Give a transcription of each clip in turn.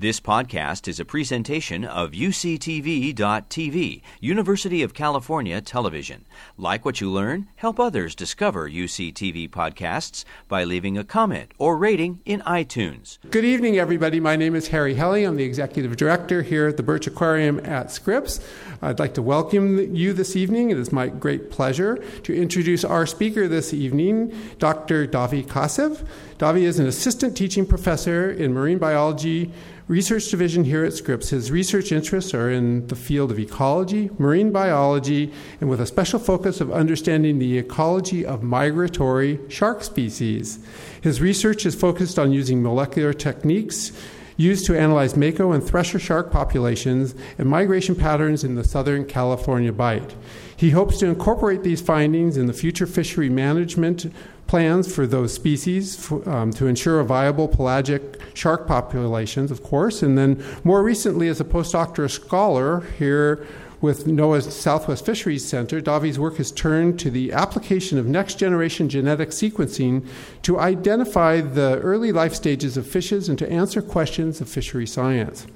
This podcast is a presentation of UCTV.TV, University of California Television. Like what you learn? Help others discover UCTV podcasts by leaving a comment or rating in iTunes. Good evening, everybody. My name is Harry Helly. I'm the Executive Director here at the Birch Aquarium at Scripps. I'd like to welcome you this evening. It is my great pleasure to introduce our speaker this evening, Dr. Dovi Kacev. Dovi is an assistant teaching professor in marine biology research division here at Scripps. His research interests are in the field of ecology, marine biology, and with a special focus of understanding the ecology of migratory shark species. His research is focused on using molecular techniques used to analyze mako and thresher shark populations and migration patterns in the Southern California Bight. He hopes to incorporate these findings in the future fishery management plans for those species to ensure a viable pelagic shark populations, of course, and then more recently as a postdoctoral scholar here with NOAA's Southwest Fisheries Center, Dovi's work has turned to the application of next-generation genetic sequencing to identify the early life stages of fishes and to answer questions of fishery science.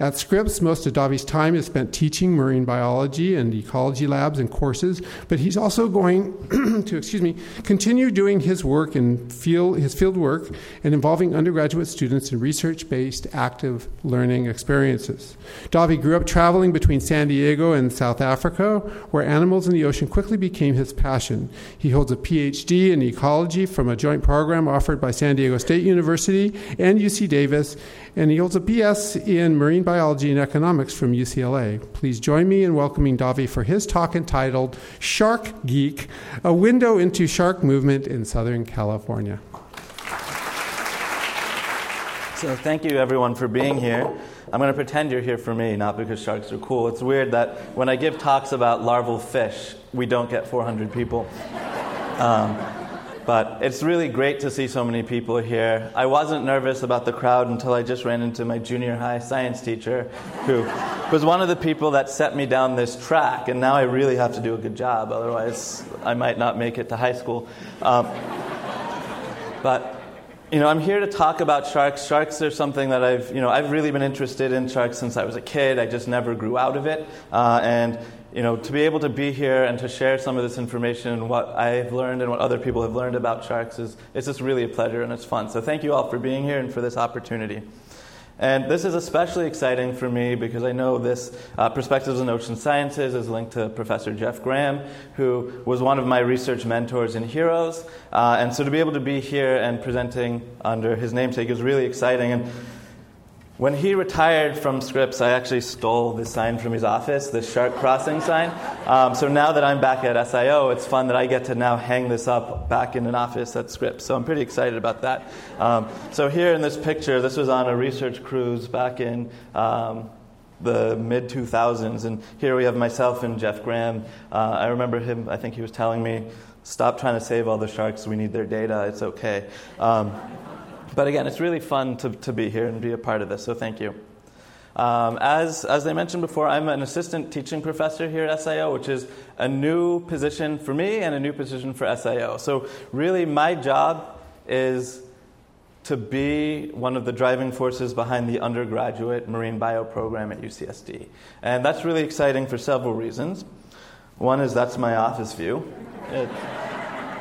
At Scripps, most of Dovi's time is spent teaching marine biology and ecology labs and courses, but he's also going to, continue doing his work and his field work and involving undergraduate students in research-based active learning experiences. Dovi grew up traveling between San Diego and South Africa, where animals in the ocean quickly became his passion. He holds a PhD in ecology from a joint program offered by San Diego State University and UC Davis, and he holds a BS in marine biology and economics from UCLA. Please join me in welcoming Dovi for his talk entitled Shark Geek, A Window into Shark Movement in Southern California. So thank you, everyone, for being here. I'm going to pretend you're here for me, not because sharks are cool. It's weird that when I give talks about larval fish, we don't get 400 people. But it's really great to see so many people here. I wasn't nervous about the crowd until I just ran into my junior high science teacher, who was one of the people that set me down this track, and now I really have to do a good job, otherwise I might not make it to high school. But, I'm here to talk about sharks. Sharks are something that I've really been interested in sharks since I was a kid. I just never grew out of it, and to be able to be here and to share some of this information, what I've learned and what other people have learned about sharks, it's just really a pleasure and it's fun. So thank you all for being here and for this opportunity. And this is especially exciting for me because I know this Perspectives in Ocean Sciences is linked to Professor Jeff Graham, who was one of my research mentors and heroes. And so to be able to be here and presenting under his namesake is really exciting. And when he retired from Scripps, I actually stole this sign from his office, this shark crossing sign. So now that I'm back at SIO, it's fun that I get to now hang this up back in an office at Scripps. So I'm pretty excited about that. So here in this picture, this was on a research cruise back in the mid-2000s. And here we have myself and Jeff Graham. I remember him, I think he was telling me, stop trying to save all the sharks. We need their data. It's okay. But again, it's really fun to be here and be a part of this, so thank you. As I mentioned before, I'm an assistant teaching professor here at SIO, which is a new position for me and a new position for SIO. So really my job is to be one of the driving forces behind the undergraduate marine bio program at UCSD. And that's really exciting for several reasons. One is that's my office view.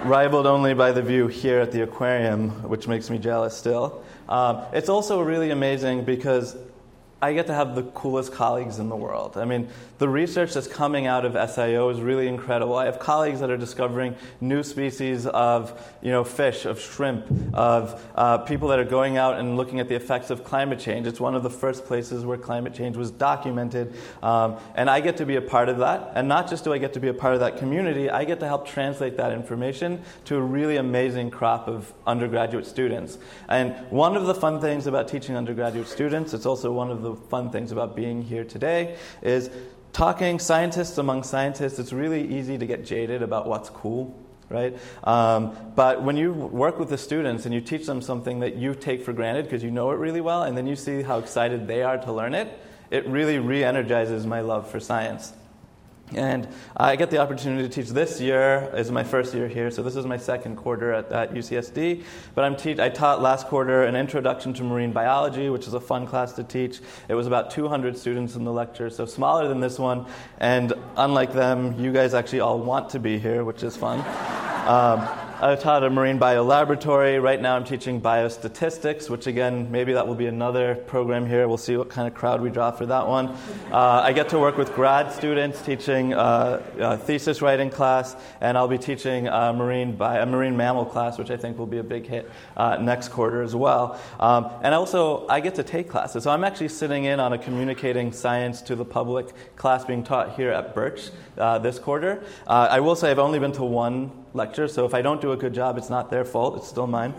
Rivaled only by the view here at the aquarium, which makes me jealous still. It's also really amazing because I get to have the coolest colleagues in the world. I mean, the research that's coming out of SIO is really incredible. I have colleagues that are discovering new species of, fish, of shrimp, of people that are going out and looking at the effects of climate change. It's one of the first places where climate change was documented. And I get to be a part of that. And not just do I get to be a part of that community, I get to help translate that information to a really amazing crop of undergraduate students. And one of the fun things about teaching undergraduate students, it's also one of the fun things about being here today is talking scientists among scientists. It's really easy to get jaded about what's cool, right? But when you work with the students and you teach them something that you take for granted because you know it really well, and then you see how excited they are to learn it, it really re-energizes my love for science. And I get the opportunity to teach this year. It's my first year here, so this is my second quarter at UCSD. But I taught last quarter an introduction to marine biology, which is a fun class to teach. It was about 200 students in the lecture, so smaller than this one. And unlike them, you guys actually all want to be here, which is fun. I taught a marine biolaboratory. Right now I'm teaching biostatistics, which again, maybe that will be another program here. We'll see what kind of crowd we draw for that one. I get to work with grad students teaching a thesis writing class, and I'll be teaching a marine mammal class, which I think will be a big hit next quarter as well. And also, I get to take classes. So I'm actually sitting in on a communicating science to the public class being taught here at Birch this quarter. I will say I've only been to one lecture, so if I don't do a good job, it's not their fault, it's still mine.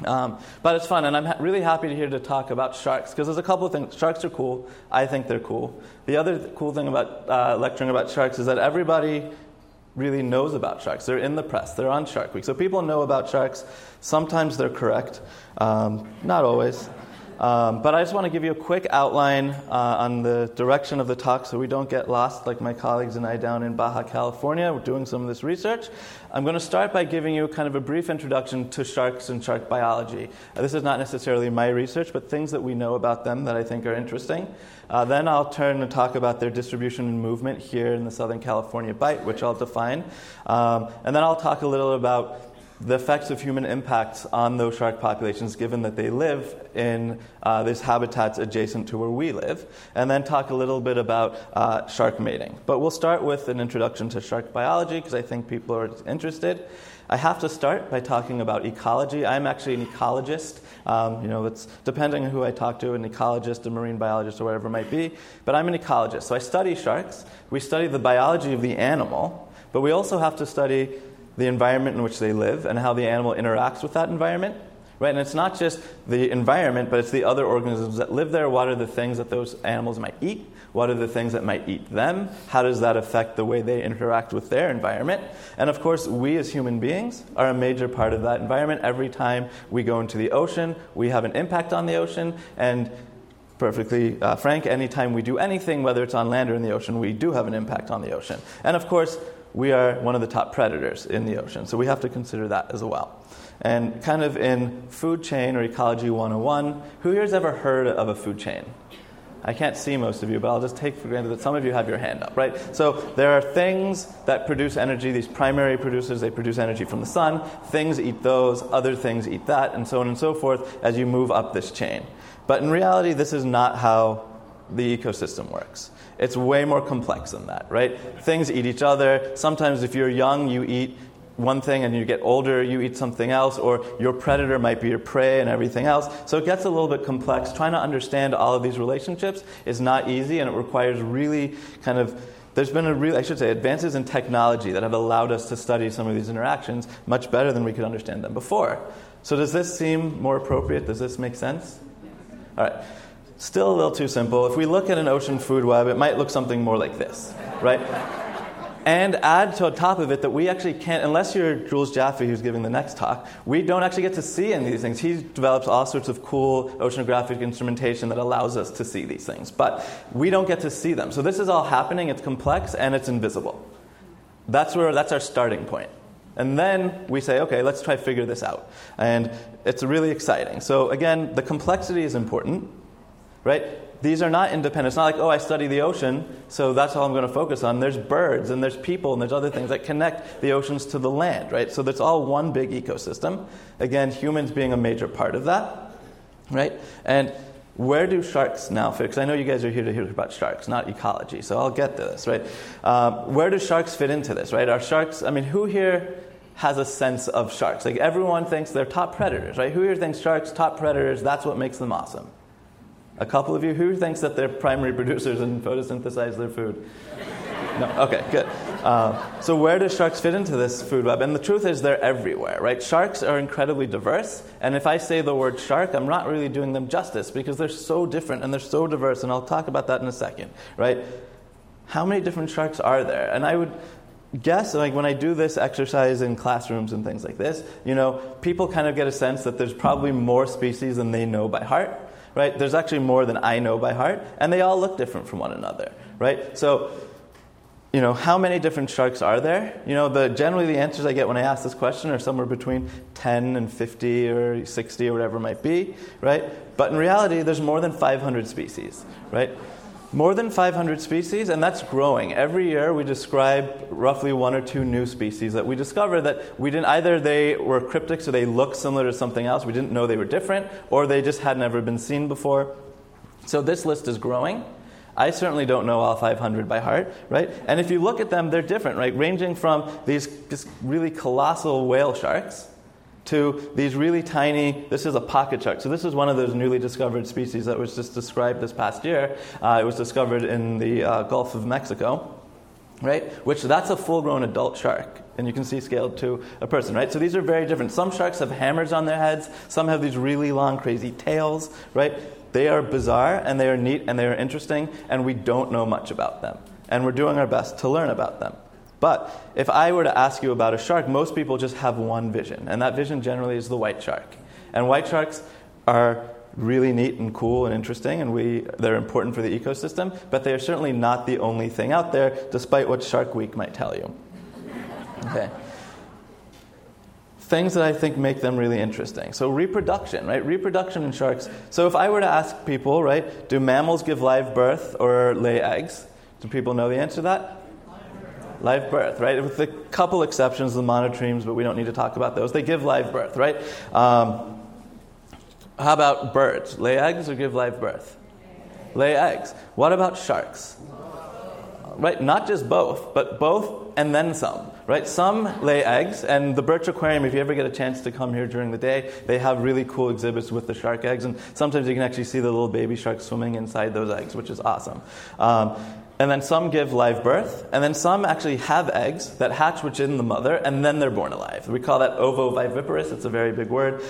But it's fun, and I'm really happy to here to talk about sharks, because there's a couple of things. Sharks are cool. I think they're cool. The other cool thing about lecturing about sharks is that everybody really knows about sharks. They're in the press. They're on Shark Week. So people know about sharks. Sometimes they're correct. Not always. But I just want to give you a quick outline on the direction of the talk so we don't get lost like my colleagues and I down in Baja California. We're doing some of this research. I'm going to start by giving you kind of a brief introduction to sharks and shark biology. This is not necessarily my research, but things that we know about them that I think are interesting. Then I'll turn and talk about their distribution and movement here in the Southern California Bight, which I'll define. And then I'll talk a little about the effects of human impacts on those shark populations, given that they live in these habitats adjacent to where we live, and then talk a little bit about shark mating. But we'll start with an introduction to shark biology, because I think people are interested. I have to start by talking about ecology. I'm actually an ecologist. It's depending on who I talk to, an ecologist, a marine biologist, or whatever it might be. But I'm an ecologist, so I study sharks. We study the biology of the animal, but we also have to study the environment in which they live, and how the animal interacts with that environment, right? And it's not just the environment, but it's the other organisms that live there. What are the things that those animals might eat? What are the things that might eat them? How does that affect the way they interact with their environment? And of course, we as human beings are a major part of that environment. Every time we go into the ocean, we have an impact on the ocean, and perfectly frank, anytime we do anything, whether it's on land or in the ocean, we do have an impact on the ocean. And of course, we are one of the top predators in the ocean, so we have to consider that as well. And kind of in food chain or ecology 101, who here's ever heard of a food chain? I can't see most of you, but I'll just take for granted that some of you have your hand up, right? So there are things that produce energy. These primary producers, they produce energy from the sun. Things eat those. Other things eat that, and so on and so forth as you move up this chain. But in reality, this is not how the ecosystem works. It's way more complex than that, right? Things eat each other. Sometimes if you're young, you eat one thing, and you get older, you eat something else, or your predator might be your prey and everything else. So it gets a little bit complex. Trying to understand all of these relationships is not easy, and it requires really kind of there's been advances in technology that have allowed us to study some of these interactions much better than we could understand them before. So does this seem more appropriate? Does this make sense? All right. Still a little too simple. If we look at an ocean food web, it might look something more like this, right? And add to top of it that we actually can't, unless you're Jules Jaffe, who's giving the next talk, we don't actually get to see any of these things. He develops all sorts of cool oceanographic instrumentation that allows us to see these things, but we don't get to see them. So this is all happening, it's complex, and it's invisible. That's our starting point. And then we say, okay, let's try to figure this out. And it's really exciting. So again, the complexity is important. Right? These are not independent. It's not like, oh, I study the ocean, so that's all I'm going to focus on. There's birds, and there's people, and there's other things that connect the oceans to the land, right? So that's all one big ecosystem. Again, humans being a major part of that, right? And where do sharks now fit? Because I know you guys are here to hear about sharks, not ecology, so I'll get to this, right? Where do sharks fit into this, right? Are sharks, who here has a sense of sharks? Like, everyone thinks they're top predators, right? Who here thinks sharks, top predators, that's what makes them awesome? A couple of you. Who thinks that they're primary producers and photosynthesize their food? No? Okay, good. So where do sharks fit into this food web? And the truth is they're everywhere, right? Sharks are incredibly diverse. And if I say the word shark, I'm not really doing them justice because they're so different and they're so diverse. And I'll talk about that in a second, right? How many different sharks are there? And I would guess, like when I do this exercise in classrooms and things like this, people kind of get a sense that there's probably more species than they know by heart. Right? There's actually more than I know by heart, and they all look different from one another, right? So, you know, how many different sharks are there? You know, generally the answers I get when I ask this question are somewhere between 10 and 50 or 60 or whatever it might be, right? But in reality, there's more than 500 species, right? More than 500 species, and that's growing. Every year we describe roughly one or two new species that we discover that we didn't, either they were cryptic, so they look similar to something else, we didn't know they were different, or they just had never been seen before. So this list is growing. I certainly don't know all 500 by heart, right? And if you look at them, they're different, right? Ranging from these just really colossal whale sharks to these really tiny, this is a pocket shark. So this is one of those newly discovered species that was just described this past year. It was discovered in the Gulf of Mexico, right? Which that's a full-grown adult shark. And you can see scaled to a person, right? So these are very different. Some sharks have hammers on their heads. Some have these really long, crazy tails, right? They are bizarre, and they are neat, and they are interesting, and we don't know much about them. And we're doing our best to learn about them. But if I were to ask you about a shark, most people just have one vision, and that vision generally is the white shark. And white sharks are really neat and cool and interesting, and they're important for the ecosystem, but they are certainly not the only thing out there, despite what Shark Week might tell you. Okay. Things that I think make them really interesting. So reproduction, right? Reproduction in sharks. So if I were to ask people, right, do mammals give live birth or lay eggs? Do people know the answer to that? Live birth, right? With a couple exceptions, the monotremes, but we don't need to talk about those. They give live birth, right? How about birds? Lay eggs or give live birth? Lay eggs. What about sharks? Right? Not just both, but both and then some. Right? Some lay eggs, and the Birch Aquarium, if you ever get a chance to come here during the day, they have really cool exhibits with the shark eggs, and sometimes you can actually see the little baby sharks swimming inside those eggs, which is awesome. And then some give live birth, and then some actually have eggs that hatch within the mother, and then they're born alive. We call that ovoviviparous. It's a very big word.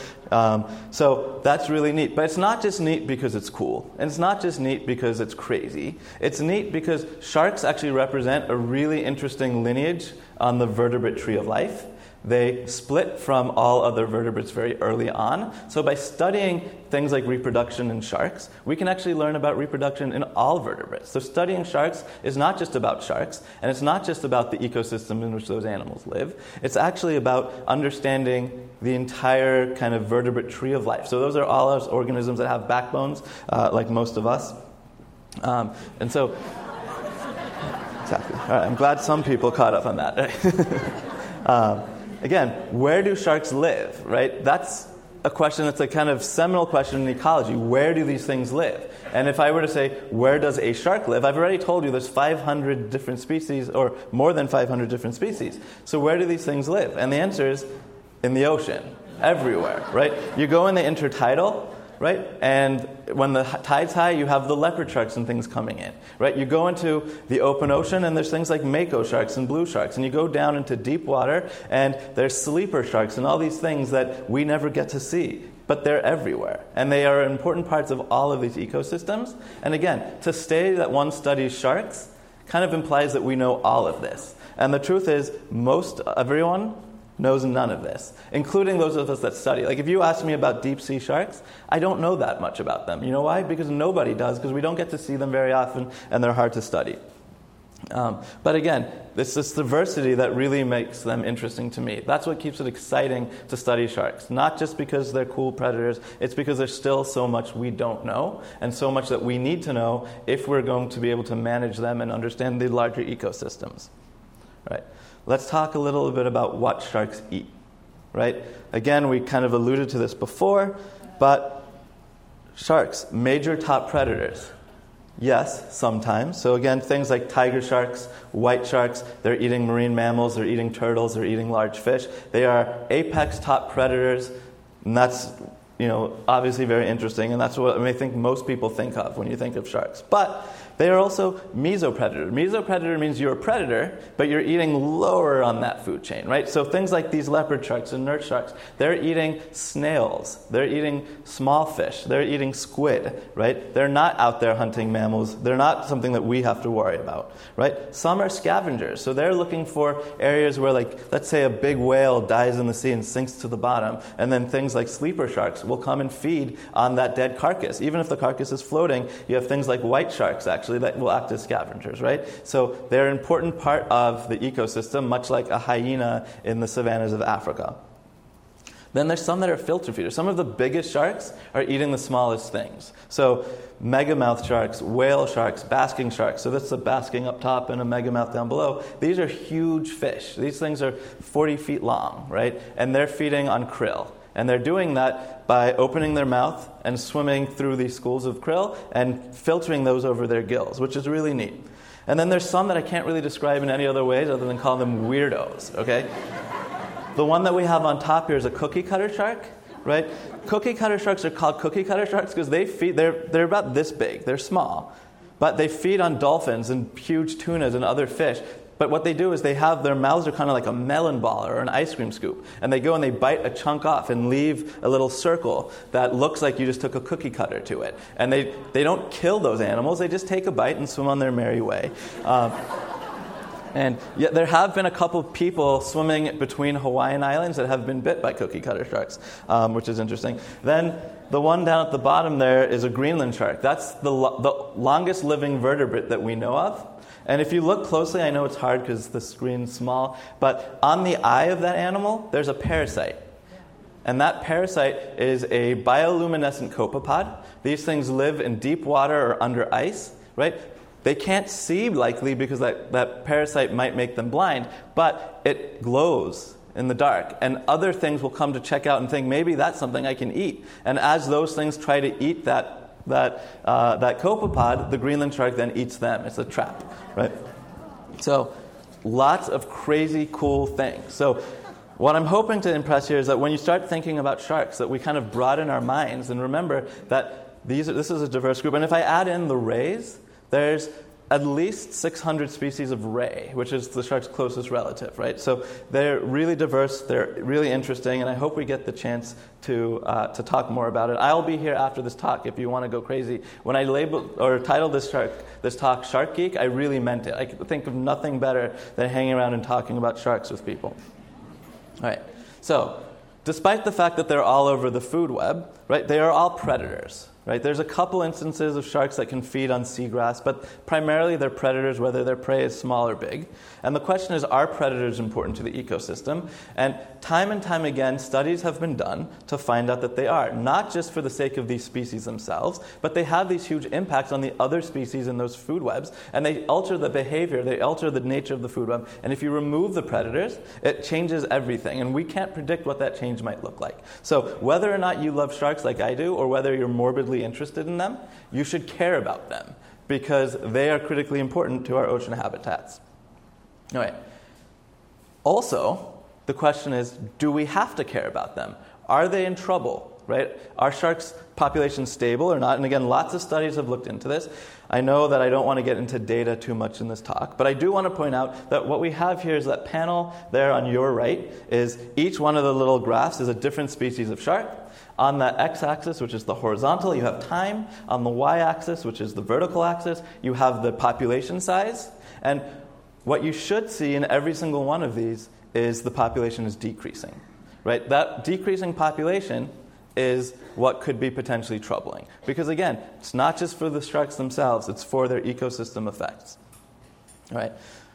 So that's really neat. But it's not just neat because it's cool, and it's not just neat because it's crazy. It's neat because sharks actually represent a really interesting lineage on the vertebrate tree of life. They split from all other vertebrates very early on. So by studying things like reproduction in sharks, we can actually learn about reproduction in all vertebrates. So studying sharks is not just about sharks, and it's not just about the ecosystem in which those animals live. It's actually about understanding the entire kind of vertebrate tree of life. So those are all those organisms that have backbones, like most of us. And so, exactly. All right, I'm glad some people caught up on that. Right? Again, where do sharks live, right? That's a question that's a kind of seminal question in ecology. Where do these things live? And if I were to say, where does a shark live? I've already told you there's 500 different species, or more than 500 different species. So where do these things live? And the answer is in the ocean, everywhere, right? You go in the intertidal, right? And when the tide's high, you have the leopard sharks and things coming in, right? You go into the open ocean, and there's things like mako sharks and blue sharks. And you go down into deep water, and there's sleeper sharks and all these things that we never get to see. But they're everywhere. And they are important parts of all of these ecosystems. And again, to say that one studies sharks kind of implies that we know all of this. And the truth is, everyone knows none of this, including those of us that study. Like, if you ask me about deep-sea sharks, I don't know that much about them. You know why? Because nobody does, because we don't get to see them very often, and they're hard to study. But again, it's this diversity that really makes them interesting to me. That's what keeps it exciting to study sharks, not just because they're cool predators. It's because there's still so much we don't know, and so much that we need to know if we're going to be able to manage them and understand the larger ecosystems. Right. Let's talk a little bit about what sharks eat, right? Again, we kind of alluded to this before, but sharks, major top predators. Yes, sometimes. So again, things like tiger sharks, white sharks, they're eating marine mammals, they're eating turtles, they're eating large fish. They are apex top predators, and that's, you know, obviously very interesting, and that's what I think most people think of when you think of sharks. But they are also mesopredator. Mesopredator means you're a predator, but you're eating lower on that food chain, right? So things like these leopard sharks and nurse sharks, they're eating snails, they're eating small fish, they're eating squid, right? They're not out there hunting mammals. They're not something that we have to worry about, right? Some are scavengers, so they're looking for areas where, like, let's say a big whale dies in the sea and sinks to the bottom, and then things like sleeper sharks will come and feed on that dead carcass. Even if the carcass is floating, you have things like white sharks, actually, actually that will act as scavengers, right? So they're an important part of the ecosystem, much like a hyena in the savannas of Africa. Then there's some that are filter feeders. Some of the biggest sharks are eating the smallest things. So megamouth sharks, whale sharks, basking sharks. So that's a basking up top and a megamouth down below. These are huge fish. These things are 40 feet long, right? And they're feeding on krill. And they're doing that by opening their mouth and swimming through these schools of krill and filtering those over their gills, which is really neat. And then there's some that I can't really describe in any other ways other than call them weirdos, okay? The one that we have on top here is a cookie cutter shark, right? Cookie cutter sharks are called cookie cutter sharks because they feed, they're about this big, they're small, but they feed on dolphins and huge tunas and other fish. But what they do is they have their mouths are kind of like a melon ball or an ice cream scoop, and they go and they bite a chunk off and leave a little circle that looks like you just took a cookie cutter to it. And they don't kill those animals; they just take a bite and swim on their merry way. And yet there have been a couple people swimming between Hawaiian islands that have been bit by cookie cutter sharks, which is interesting. Then the one down at the bottom there is a Greenland shark. That's the longest living vertebrate that we know of. And if you look closely, I know it's hard because the screen's small, but on the eye of that animal, there's a parasite. And that parasite is a bioluminescent copepod. These things live in deep water or under ice, right? They can't see likely because that parasite might make them blind, but it glows in the dark. And other things will come to check out and think, maybe that's something I can eat. And as those things try to eat that copepod, the Greenland shark then eats them. It's a trap, right? So lots of crazy cool things. So what I'm hoping to impress here is that when you start thinking about sharks, that we kind of broaden our minds and remember that this is a diverse group. And if I add in the rays, there's at least 600 species of ray, which is the shark's closest relative, right? So they're really diverse, they're really interesting, and I hope we get the chance to talk more about it. I'll be here after this talk if you want to go crazy. When I labeled or titled this talk Shark Geek, I really meant it. I could think of nothing better than hanging around and talking about sharks with people. All right, so despite the fact that they're all over the food web, right, they are all predators. Right? There's a couple instances of sharks that can feed on seagrass, but primarily they're predators, whether their prey is small or big. And the question is, are predators important to the ecosystem? And time again, studies have been done to find out that they are, not just for the sake of these species themselves, but they have these huge impacts on the other species in those food webs, and they alter the behavior, they alter the nature of the food web. And if you remove the predators, it changes everything, and we can't predict what that change might look like. So whether or not you love sharks like I do, or whether you're morbidly interested in them, you should care about them because they are critically important to our ocean habitats. All right. Also, the question is, do we have to care about them? Are they in trouble? Right? Are sharks' populations stable or not? And again, lots of studies have looked into this. I know that I don't want to get into data too much in this talk, but I do want to point out that what we have here is that panel there on your right is each one of the little graphs is a different species of shark. On the x-axis, which is the horizontal, you have time. On the y-axis, which is the vertical axis, you have the population size. And what you should see in every single one of these is the population is decreasing, right? That decreasing population is what could be potentially troubling. Because again, it's not just for the sharks themselves, it's for their ecosystem effects. All right.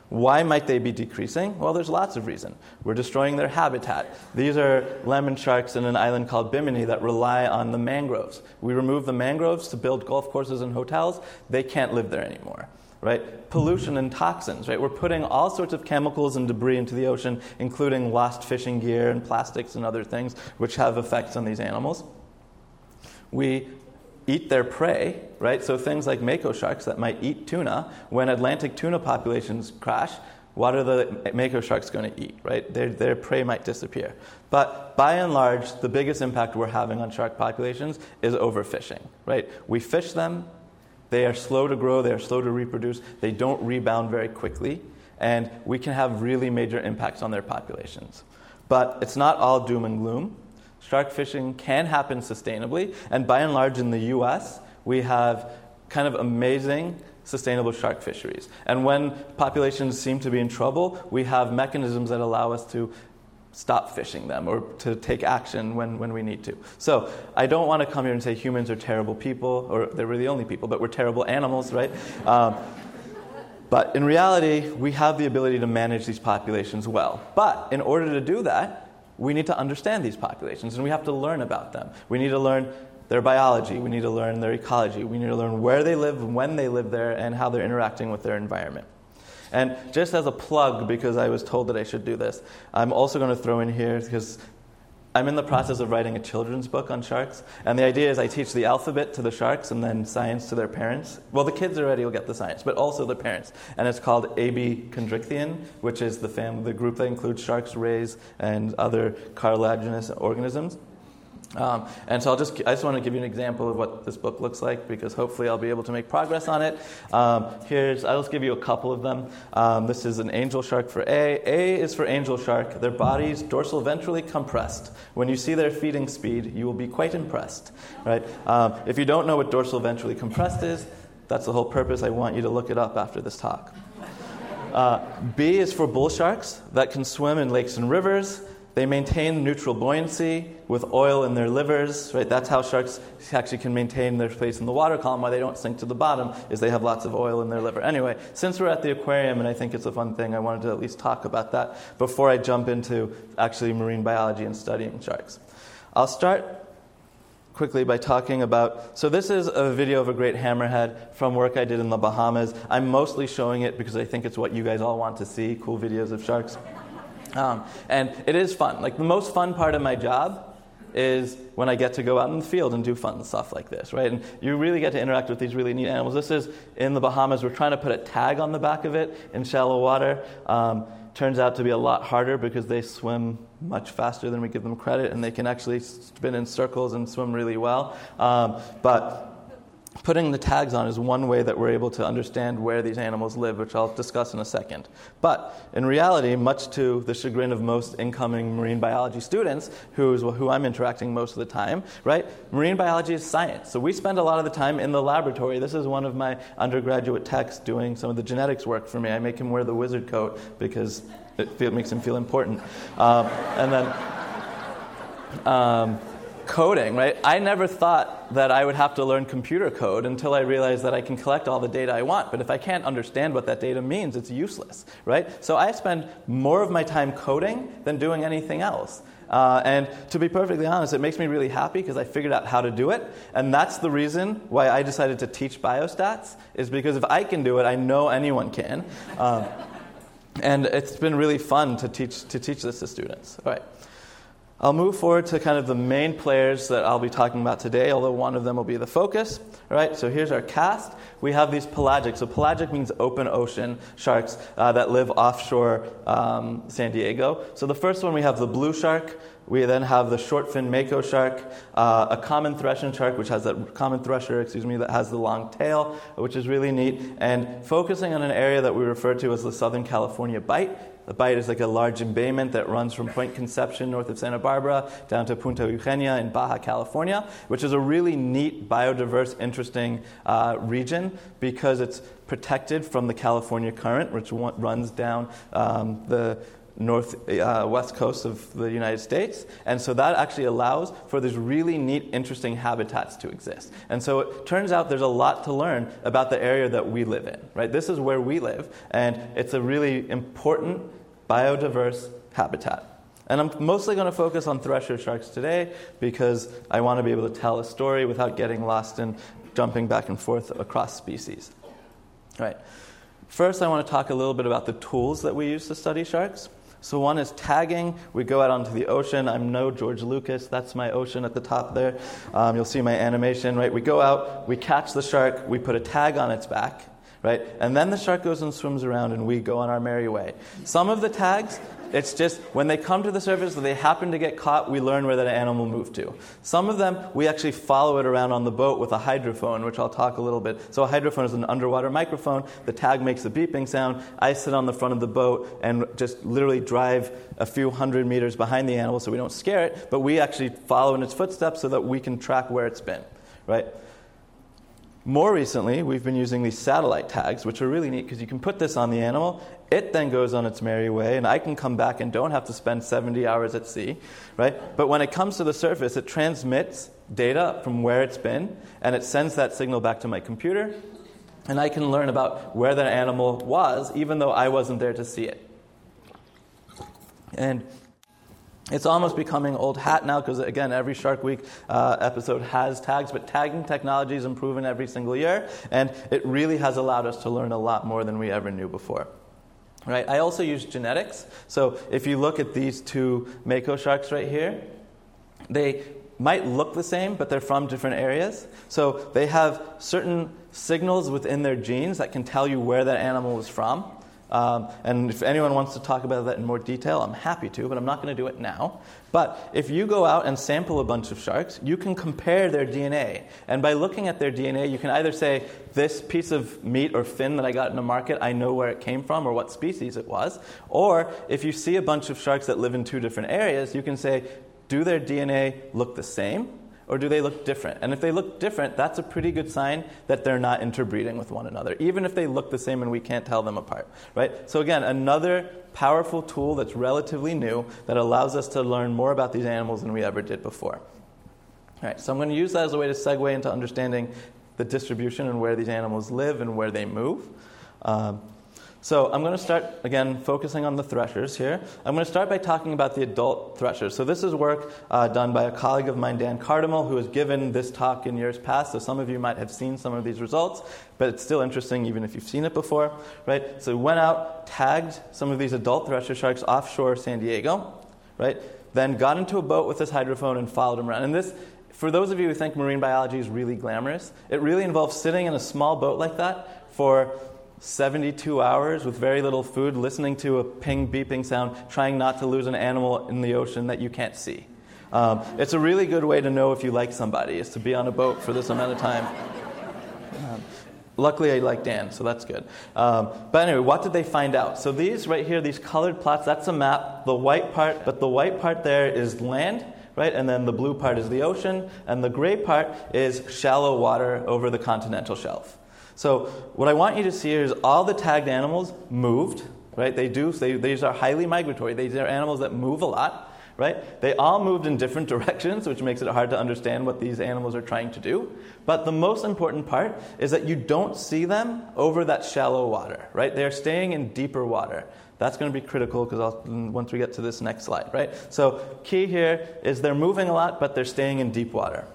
Why might they be decreasing? Well, there's lots of reasons. We're destroying their habitat. These are lemon sharks in an island called Bimini that rely on the mangroves. We remove the mangroves to build golf courses and hotels. They can't live there anymore, right? Pollution and toxins, right? We're putting all sorts of chemicals and debris into the ocean, including lost fishing gear and plastics and other things, which have effects on these animals. We eat their prey, right? So things like mako sharks that might eat tuna, when Atlantic tuna populations crash, what are the mako sharks going to eat, right? Their prey might disappear. But by and large, the biggest impact we're having on shark populations is overfishing, right? We fish them, they are slow to grow, they are slow to reproduce, they don't rebound very quickly, and we can have really major impacts on their populations. But it's not all doom and gloom. Shark fishing can happen sustainably, and by and large in the U.S., we have kind of amazing sustainable shark fisheries. And when populations seem to be in trouble, we have mechanisms that allow us to stop fishing them or to take action when we need to. So I don't want to come here and say humans are terrible people, or they were the only people, but we're terrible animals, right? But in reality, we have the ability to manage these populations well. But in order to do that, we need to understand these populations, and we have to learn about them. We need to learn their biology. We need to learn their ecology. We need to learn where they live, when they live there, and how they're interacting with their environment. And just as a plug, because I was told that I should do this, I'm also going to throw in here, because I'm in the process of writing a children's book on sharks. And the idea is I teach the alphabet to the sharks and then science to their parents. Well, the kids already will get the science, but also the parents. And it's called A-B-chondrichthian, which is the group that includes sharks, rays, and other cartilaginous organisms. And so I just want to give you an example of what this book looks like, because hopefully I'll be able to make progress on it. I'll just give you a couple of them. This is an angel shark for A. A is for angel shark. Their bodies dorsal ventrally compressed. When you see their feeding speed, you will be quite impressed, right? If you don't know what dorsal ventrally compressed is, that's the whole purpose. I want you to look it up after this talk. B is for bull sharks that can swim in lakes and rivers. They maintain neutral buoyancy with oil in their livers, right? That's how sharks actually can maintain their place in the water column, why they don't sink to the bottom, is they have lots of oil in their liver. Anyway, since we're at the aquarium, and I think it's a fun thing, I wanted to at least talk about that before I jump into actually marine biology and studying sharks. I'll start quickly by talking about, so this is a video of a great hammerhead from work I did in the Bahamas. I'm mostly showing it because I think it's what you guys all want to see, cool videos of sharks. And it is fun. Like, the most fun part of my job is when I get to go out in the field and do fun stuff like this, right? And you really get to interact with these really neat animals. This is in the Bahamas. We're trying to put a tag on the back of it in shallow water. Turns out to be a lot harder because they swim much faster than we give them credit, and they can actually spin in circles and swim really well. But putting the tags on is one way that we're able to understand where these animals live, which I'll discuss in a second. But in reality, much to the chagrin of most incoming marine biology students, who I'm interacting most of the time, right? Marine biology is science. So we spend a lot of the time in the laboratory. This is one of my undergraduate techs doing some of the genetics work for me. I make him wear the wizard coat because it makes him feel important. And then coding, right? I never thought that I would have to learn computer code until I realized that I can collect all the data I want. But if I can't understand what that data means, it's useless, right? So I spend more of my time coding than doing anything else. And to be perfectly honest, it makes me really happy because I figured out how to do it. And that's the reason why I decided to teach biostats, is because if I can do it, I know anyone can. And it's been really fun to teach this to students. All right. I'll move forward to kind of the main players that I'll be talking about today, although one of them will be the focus. All right, so here's our cast. We have these pelagic. So pelagic means open ocean sharks that live offshore San Diego. So the first one, we have the blue shark. We then have the short fin mako shark, a common thresher shark, that has the long tail, which is really neat. And focusing on an area that we refer to as the Southern California Bight. The Bight is like a large embayment that runs from Point Conception, north of Santa Barbara, down to Punta Eugenia in Baja California, which is a really neat, biodiverse, interesting region because it's protected from the California Current, which runs down the northwest coast of the United States. And so that actually allows for these really neat, interesting habitats to exist. And so it turns out there's a lot to learn about the area that we live in, right? This is where we live, and it's a really important biodiverse habitat. And I'm mostly going to focus on thresher sharks today because I want to be able to tell a story without getting lost in jumping back and forth across species. All right. First, I want to talk a little bit about the tools that we use to study sharks. So one is tagging. We go out onto the ocean. I'm no George Lucas. That's my ocean at the top there. You'll see my animation, right? We go out. We catch the shark. We put a tag on its back, right? And then the shark goes and swims around, and we go on our merry way. Some of the tags, it's just when they come to the surface, they happen to get caught, we learn where that animal moved to. Some of them, we actually follow it around on the boat with a hydrophone, which I'll talk a little bit. So a hydrophone is an underwater microphone. The tag makes a beeping sound. I sit on the front of the boat and just literally drive a few hundred meters behind the animal so we don't scare it, but we actually follow in its footsteps so that we can track where it's been, right? More recently, we've been using these satellite tags, which are really neat because you can put this on the animal, it then goes on its merry way, and I can come back and don't have to spend 70 hours at sea, right? But when it comes to the surface, it transmits data from where it's been, and it sends that signal back to my computer, and I can learn about where that animal was, even though I wasn't there to see it. And it's almost becoming old hat now because, again, every Shark Week episode has tags, but tagging technology is improving every single year, and it really has allowed us to learn a lot more than we ever knew before. Right? I also use genetics. So if you look at these two mako sharks right here, they might look the same, but they're from different areas. So they have certain signals within their genes that can tell you where that animal was from. And if anyone wants to talk about that in more detail, I'm happy to, but I'm not going to do it now. But if you go out and sample a bunch of sharks, you can compare their DNA. And by looking at their DNA, you can either say, this piece of meat or fin that I got in the market, I know where it came from or what species it was. Or if you see a bunch of sharks that live in two different areas, you can say, do their DNA look the same or do they look different? And if they look different, that's a pretty good sign that they're not interbreeding with one another, even if they look the same and we can't tell them apart, right? So again, another powerful tool that's relatively new that allows us to learn more about these animals than we ever did before. All right, so I'm going to use that as a way to segue into understanding the distribution and where these animals live and where they move. So I'm going to start, again, focusing on the threshers here. I'm going to start by talking about the adult threshers. So this is work done by a colleague of mine, Dan Cardamal, who has given this talk in years past. So some of you might have seen some of these results, but it's still interesting even if you've seen it before, right? So we went out, tagged some of these adult thresher sharks offshore San Diego, right? Then got into a boat with this hydrophone and followed them around. And this, for those of you who think marine biology is really glamorous, it really involves sitting in a small boat like that for 72 hours with very little food, listening to a ping beeping sound, trying not to lose an animal in the ocean that you can't see. It's a really good way to know if you like somebody, is to be on a boat for this amount of time. Luckily, I like Dan, so that's good. But anyway, what did they find out? So these right here, these colored plots, that's a map, the white part, but the white part there is land, right? And then the blue part is the ocean, and the gray part is shallow water over the continental shelf. So what I want you to see here is all the tagged animals moved, right? These are highly migratory. These are animals that move a lot, right? They all moved in different directions, which makes it hard to understand what these animals are trying to do. But the most important part is that you don't see them over that shallow water, right? They're staying in deeper water. That's going to be critical because once we get to this next slide, right? So key here is they're moving a lot, but they're staying in deep water,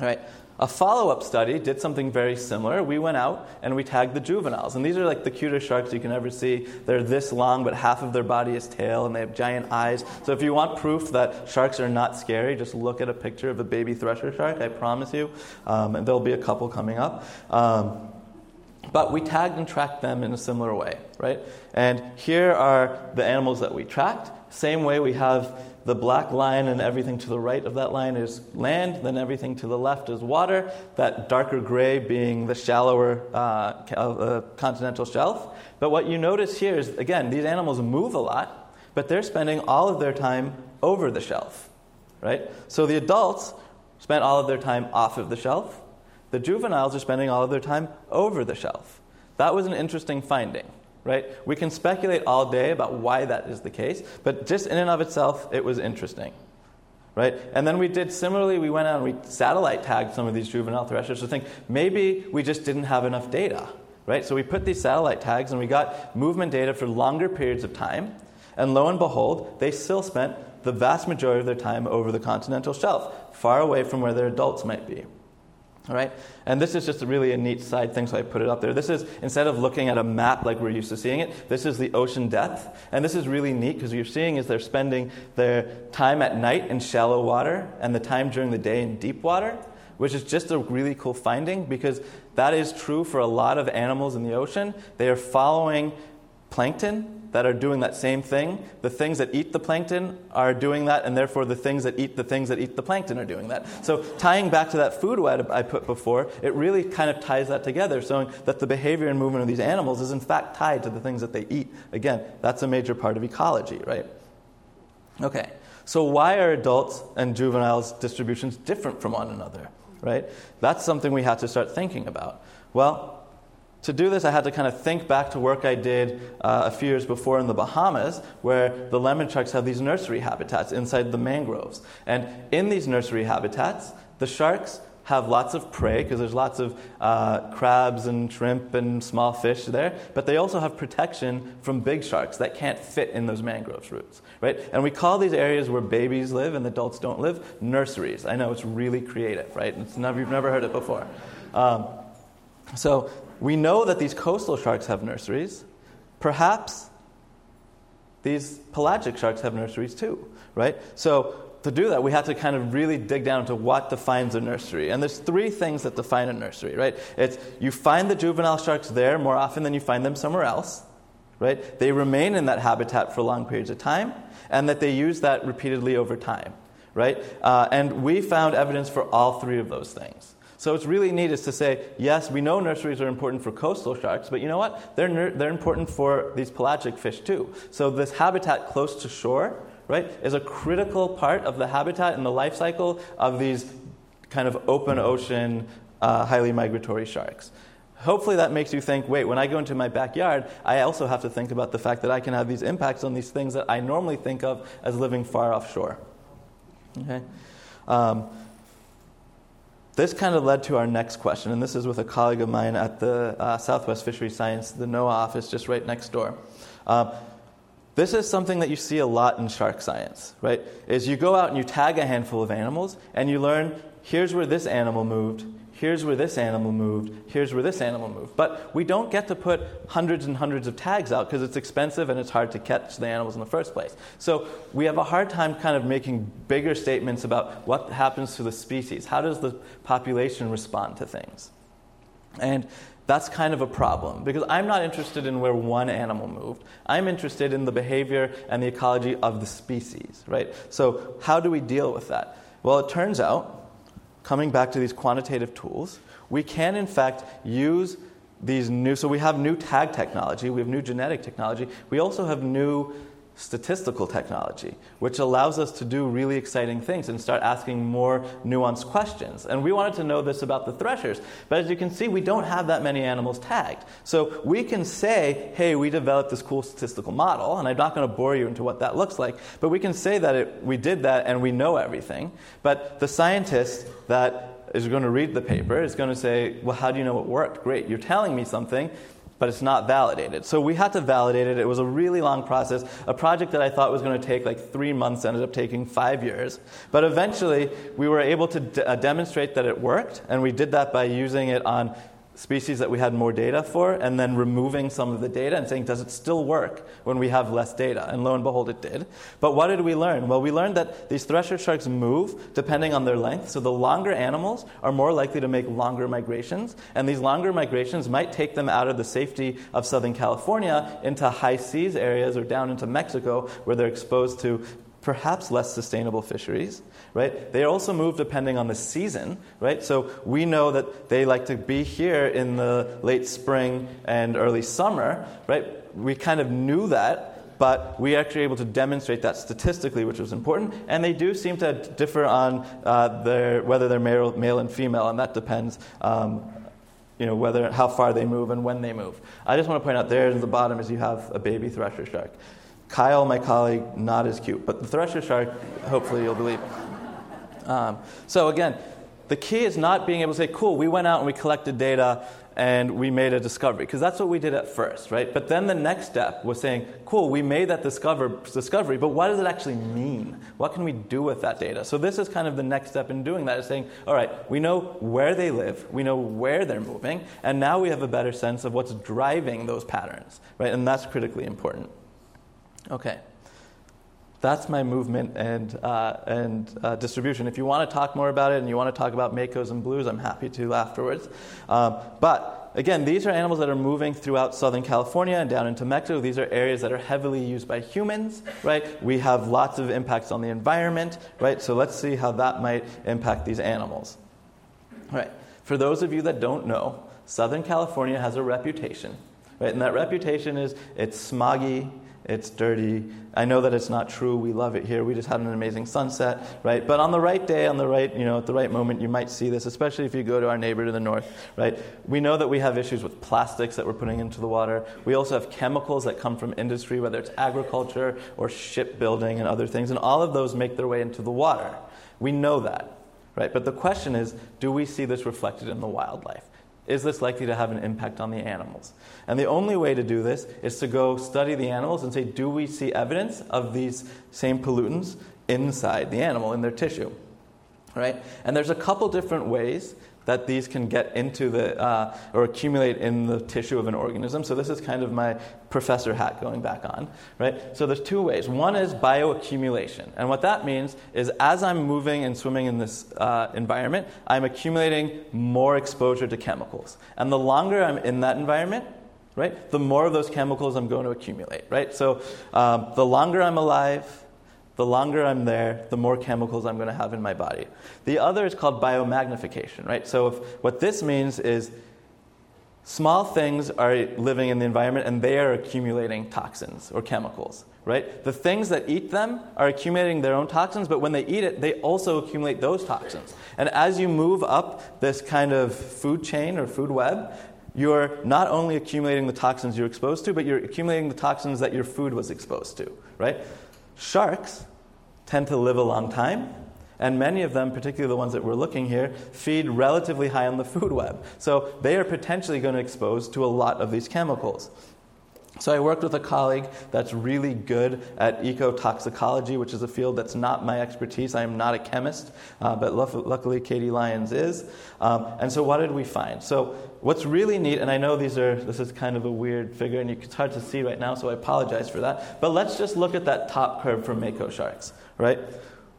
all right? A follow-up study did something very similar. We went out and we tagged the juveniles. And these are like the cutest sharks you can ever see. They're this long, but half of their body is tail, and they have giant eyes. So if you want proof that sharks are not scary, just look at a picture of a baby thresher shark, I promise you. And there'll be a couple coming up. But we tagged and tracked them in a similar way, right? And here are the animals that we tracked. Same way we have the black line and everything to the right of that line is land, then everything to the left is water, that darker gray being the shallower continental shelf. But what you notice here is, again, these animals move a lot, but they're spending all of their time over the shelf, right? So the adults spent all of their time off of the shelf. The juveniles are spending all of their time over the shelf. That was an interesting finding. Right? We can speculate all day about why that is the case, but just in and of itself, it was interesting. Right? And then we did similarly, we went out and we satellite tagged some of these juvenile threshers to think maybe we just didn't have enough data. Right? So we put these satellite tags and we got movement data for longer periods of time, and lo and behold, they still spent the vast majority of their time over the continental shelf, far away from where their adults might be. All right? And this is just really a neat side thing, so I put it up there. This is, instead of looking at a map like we're used to seeing it, this is the ocean depth. And this is really neat because what you're seeing is they're spending their time at night in shallow water and the time during the day in deep water, which is just a really cool finding because that is true for a lot of animals in the ocean. They are following plankton that are doing that same thing. The things that eat the plankton are doing that, and therefore the things that eat the things that eat the plankton are doing that. So tying back to that food web I put before, it really kind of ties that together, showing that the behavior and movement of these animals is in fact tied to the things that they eat. Again, that's a major part of ecology, right? Okay, so why are adults and juveniles distributions different from one another? right? That's something we had to start thinking about. Well, to do this, I had to kind of think back to work I did a few years before in the Bahamas, where the lemon sharks have these nursery habitats inside the mangroves. And in these nursery habitats, the sharks have lots of prey, because there's lots of crabs and shrimp and small fish there, but they also have protection from big sharks that can't fit in those mangrove roots, right? And we call these areas where babies live and adults don't live nurseries. I know, it's really creative, right? You've never heard it before. So we know that these coastal sharks have nurseries. Perhaps these pelagic sharks have nurseries too, right? So to do that, we had to kind of really dig down to what defines a nursery. And there's three things that define a nursery, right? It's you find the juvenile sharks there more often than you find them somewhere else, right? They remain in that habitat for long periods of time, and that they use that repeatedly over time, right? And we found evidence for all three of those things. So what's really neat is to say, yes, we know nurseries are important for coastal sharks, but you know what? They're important for these pelagic fish too. So this habitat close to shore, right, is a critical part of the habitat and the life cycle of these kind of open ocean, highly migratory sharks. Hopefully that makes you think, wait, when I go into my backyard, I also have to think about the fact that I can have these impacts on these things that I normally think of as living far offshore. Okay? This kind of led to our next question, and this is with a colleague of mine at the Southwest Fisheries Science, the NOAA office just right next door. This is something that you see a lot in shark science, right? Is you go out and you tag a handful of animals, and you learn, here's where this animal moved, here's where this animal moved, here's where this animal moved. But we don't get to put hundreds and hundreds of tags out because it's expensive and it's hard to catch the animals in the first place. So we have a hard time kind of making bigger statements about what happens to the species. How does the population respond to things? And that's kind of a problem, because I'm not interested in where one animal moved. I'm interested in the behavior and the ecology of the species, right? So how do we deal with that? Well, it turns out, coming back to these quantitative tools, we can, in fact, use these new... So we have new tag technology. We have new genetic technology. We also have new statistical technology, which allows us to do really exciting things and start asking more nuanced questions. And we wanted to know this about the threshers, but as you can see, we don't have that many animals tagged. So we can say, hey, we developed this cool statistical model, and I'm not going to bore you into what that looks like, but we can say that we did that and we know everything. But the scientist that is going to read the paper is going to say, well, how do you know it worked? Great, you're telling me something, but it's not validated. So we had to validate it. It was a really long process. A project that I thought was going to take like 3 months ended up taking 5 years. But eventually, we were able to demonstrate that it worked, and we did that by using it on species that we had more data for, and then removing some of the data and saying, does it still work when we have less data? And lo and behold, it did. But what did we learn? Well, we learned that these thresher sharks move depending on their length. So the longer animals are more likely to make longer migrations, and these longer migrations might take them out of the safety of Southern California into high seas areas or down into Mexico, where they're exposed to perhaps less sustainable fisheries, right? They also move depending on the season, right? So we know that they like to be here in the late spring and early summer, right? We kind of knew that, but we actually able to demonstrate that statistically, which was important. And they do seem to differ on whether they're male and female, and that depends how far they move and when they move. I just want to point out there at the bottom is you have a baby thresher shark. Kyle, my colleague, not as cute. But the thresher shark, hopefully you'll believe. So again, the key is not being able to say, cool, we went out and we collected data and we made a discovery. Because that's what we did at first, right? But then the next step was saying, cool, we made that discovery, but what does it actually mean? What can we do with that data? So this is kind of the next step in doing that, is saying, all right, we know where they live, we know where they're moving, and now we have a better sense of what's driving those patterns, right? And that's critically important. Okay, that's my movement and distribution. If you want to talk more about it and you want to talk about makos and blues, I'm happy to afterwards. But again, these are animals that are moving throughout Southern California and down into Mexico. These are areas that are heavily used by humans, right? We have lots of impacts on the environment, right? So let's see how that might impact these animals. All right, for those of you that don't know, Southern California has a reputation, right? And that reputation is it's smoggy, It's dirty. I know that it's not true. We love it here. We just had an amazing sunset, right? But on the right day, on the right, you know, at the right moment, you might see this, especially if you go to our neighbor to the north, right? We know that we have issues with plastics that we're putting into the water. We also have chemicals that come from industry, whether it's agriculture or shipbuilding and other things, and all of those make their way into the water. We know that, right? But the question is, do we see this reflected in the wildlife? Is this likely to have an impact on the animals? And the only way to do this is to go study the animals and say, do we see evidence of these same pollutants inside the animal, in their tissue? Right? And there's a couple different ways that these can get into the, or accumulate in the tissue of an organism. So this is kind of my professor hat going back on, right? So there's two ways. One is bioaccumulation. And what that means is as I'm moving and swimming in this environment, I'm accumulating more exposure to chemicals. And the longer I'm in that environment, right, the more of those chemicals I'm going to accumulate, right? So the longer I'm alive, the longer I'm there, the more chemicals I'm going to have in my body. The other is called biomagnification, right? So what this means is small things are living in the environment and they are accumulating toxins or chemicals, right? The things that eat them are accumulating their own toxins, but when they eat it, they also accumulate those toxins. And as you move up this kind of food chain or food web, you're not only accumulating the toxins you're exposed to, but you're accumulating the toxins that your food was exposed to, right? Sharks tend to live a long time, and many of them, particularly the ones that we're looking here, feed relatively high on the food web. So they are potentially going to expose to a lot of these chemicals. So I worked with a colleague that's really good at ecotoxicology, which is a field that's not my expertise. I am not a chemist, but luckily Katie Lyons is. And so what did we find? So what's really neat, and I know this is kind of a weird figure, and it's hard to see right now, so I apologize for that. But let's just look at that top curve for mako sharks, right?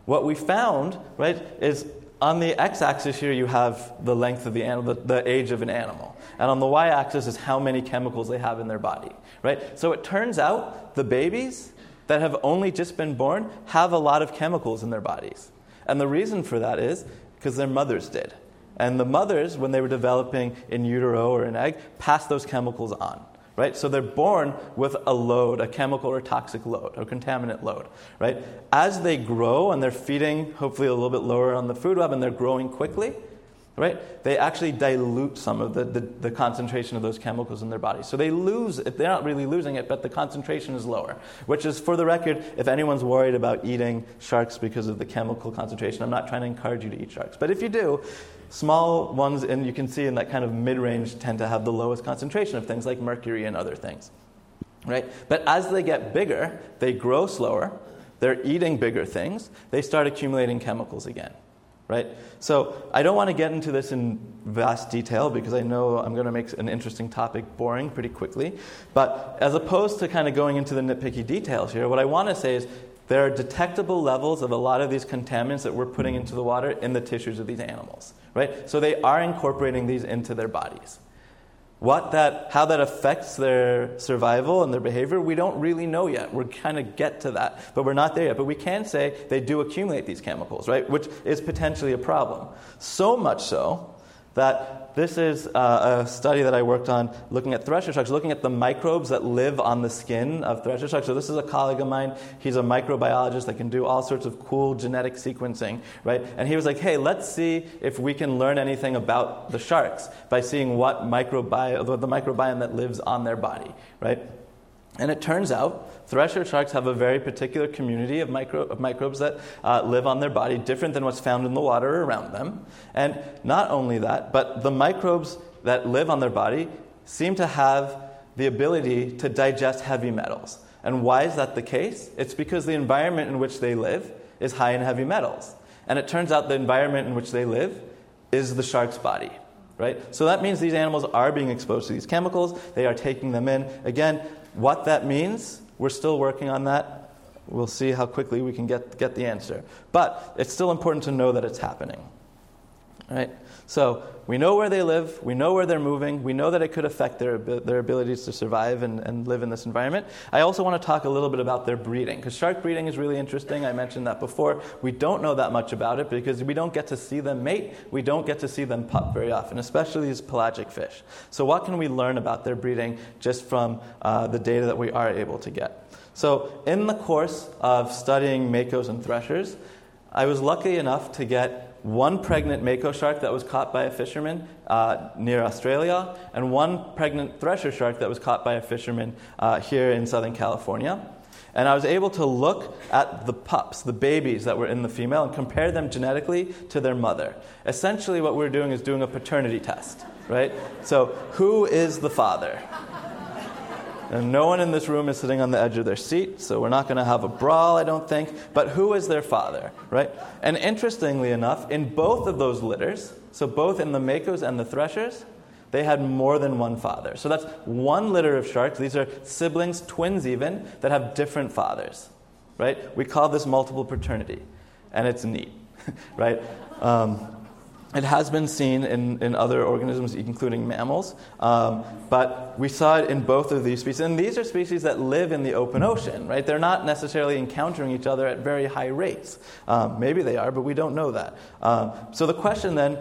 What we found, right, is on the x-axis here, you have the length of the animal, the age of an animal. And on the y-axis is how many chemicals they have in their body, right? So it turns out the babies that have only just been born have a lot of chemicals in their bodies. And the reason for that is because their mothers did. And the mothers, when they were developing in utero or an egg, passed those chemicals on, right? So they're born with a load, a chemical or toxic load, or contaminant load, right? As they grow and they're feeding, hopefully a little bit lower on the food web, and they're growing quickly, right? They actually dilute some of the concentration of those chemicals in their body. So they lose it. They're not really losing it, but the concentration is lower, which is, for the record, if anyone's worried about eating sharks because of the chemical concentration, I'm not trying to encourage you to eat sharks. But if you do, small ones, and you can see in that kind of mid-range, tend to have the lowest concentration of things like mercury and other things, right? But as they get bigger, they grow slower, they're eating bigger things, they start accumulating chemicals again, right? So I don't want to get into this in vast detail because I know I'm going to make an interesting topic boring pretty quickly. But as opposed to kind of going into the nitpicky details here, what I want to say is there are detectable levels of a lot of these contaminants that we're putting into the water in the tissues of these animals, right? So they are incorporating these into their bodies. How that affects their survival and their behavior, we don't really know yet. We're kind of get to that, but we're not there yet. But we can say they do accumulate these chemicals, right? Which is potentially a problem. So much so that this is a study that I worked on looking at thresher sharks, looking at the microbes that live on the skin of thresher sharks. So this is a colleague of mine. He's a microbiologist that can do all sorts of cool genetic sequencing, right? And he was like, hey, let's see if we can learn anything about the sharks by seeing the microbiome that lives on their body, right? And it turns out thresher sharks have a very particular community of microbes that live on their body, different than what's found in the water around them. And not only that, but the microbes that live on their body seem to have the ability to digest heavy metals. And why is that the case? It's because the environment in which they live is high in heavy metals. And it turns out the environment in which they live is the shark's body. Right? So that means these animals are being exposed to these chemicals. They are taking them in. Again, what that means, we're still working on that. We'll see how quickly we can get the answer. But it's still important to know that it's happening. Right? So we know where they live, we know where they're moving, we know that it could affect their abilities to survive and live in this environment. I also want to talk a little bit about their breeding, because shark breeding is really interesting. I mentioned that before. We don't know that much about it because we don't get to see them mate, we don't get to see them pup very often, especially these pelagic fish. So what can we learn about their breeding just from the data that we are able to get? So in the course of studying makos and threshers, I was lucky enough to get one pregnant mako shark that was caught by a fisherman near Australia, and one pregnant thresher shark that was caught by a fisherman here in Southern California. And I was able to look at the pups, the babies that were in the female, and compare them genetically to their mother. Essentially what we're doing is doing a paternity test, right? So who is the father? And no one in this room is sitting on the edge of their seat, so we're not going to have a brawl, I don't think. But who is their father, right? And interestingly enough, in both of those litters, so both in the makos and the threshers, they had more than one father. So that's one litter of sharks. These are siblings, twins even, that have different fathers, right? We call this multiple paternity, and it's neat, right? It has been seen in other organisms, including mammals, but we saw it in both of these species. And these are species that live in the open ocean, right? They're not necessarily encountering each other at very high rates. Maybe they are, but we don't know that. So the question then,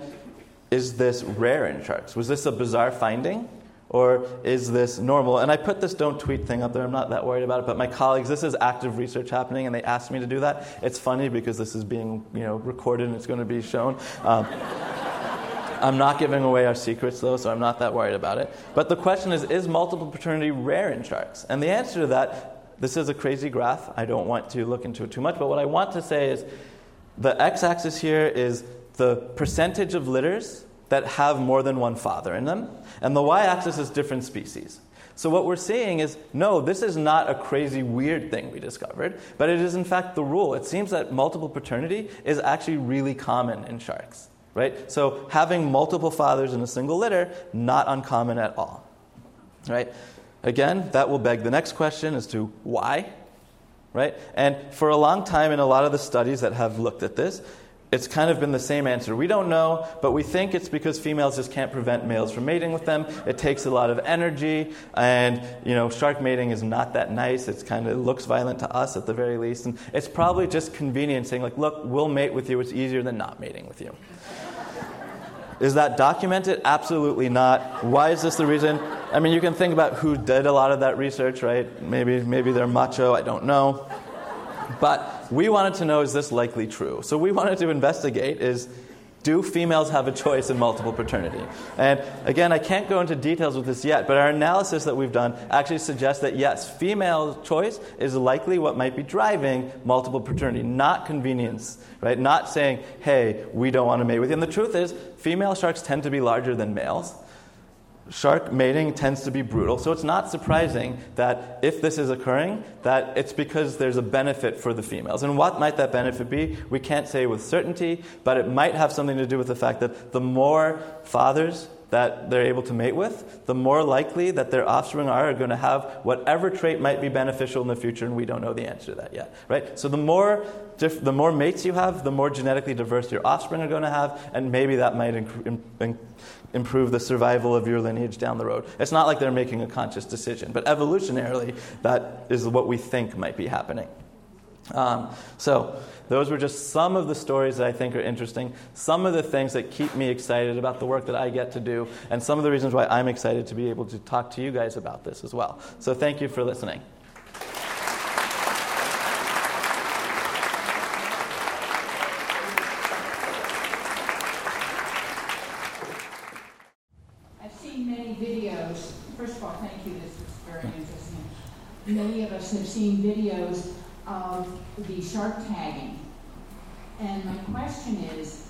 is this rare in sharks? Was this a bizarre finding? Or is this normal? And I put this don't tweet thing up there. I'm not that worried about it. But my colleagues, this is active research happening, and they asked me to do that. It's funny because this is being recorded and it's going to be shown. I'm not giving away our secrets, though, so I'm not that worried about it. But the question is multiple paternity rare in sharks? And the answer to that, this is a crazy graph. I don't want to look into it too much. But what I want to say is the x-axis here is the percentage of litters that have more than one father in them. And the y-axis is different species. So what we're seeing is, no, this is not a crazy weird thing we discovered, but it is in fact the rule. It seems that multiple paternity is actually really common in sharks, right? So having multiple fathers in a single litter, not uncommon at all, right? Again, that will beg the next question as to why, right? And for a long time in a lot of the studies that have looked at this, it's kind of been the same answer. We don't know, but we think it's because females just can't prevent males from mating with them. It takes a lot of energy, and shark mating is not that nice. It looks violent to us at the very least, and it's probably just convenient saying, like, look, we'll mate with you. It's easier than not mating with you. Is that documented? Absolutely not. Why is this the reason? I mean, you can think about who did a lot of that research, right? Maybe they're macho. I don't know. But we wanted to know, is this likely true? So we wanted to investigate do females have a choice in multiple paternity? And again, I can't go into details with this yet, but our analysis that we've done actually suggests that yes, female choice is likely what might be driving multiple paternity, not convenience, right? Not saying, hey, we don't want to mate with you. And the truth is, female sharks tend to be larger than males. Shark mating tends to be brutal, so it's not surprising that if this is occurring, that it's because there's a benefit for the females. And what might that benefit be? We can't say with certainty, but it might have something to do with the fact that the more fathers that they're able to mate with, the more likely that their offspring are going to have whatever trait might be beneficial in the future, and we don't know the answer to that yet, right? So the more mates you have, the more genetically diverse your offspring are going to have, and maybe that might improve the survival of your lineage down the road. It's not like they're making a conscious decision, but evolutionarily, that is what we think might be happening. So those were just some of the stories that I think are interesting, some of the things that keep me excited about the work that I get to do, and some of the reasons why I'm excited to be able to talk to you guys about this as well. So thank you for listening. I've seen many videos. First of all, thank you. This is very interesting. Many of us have seen videos of the shark tagging. And my question is,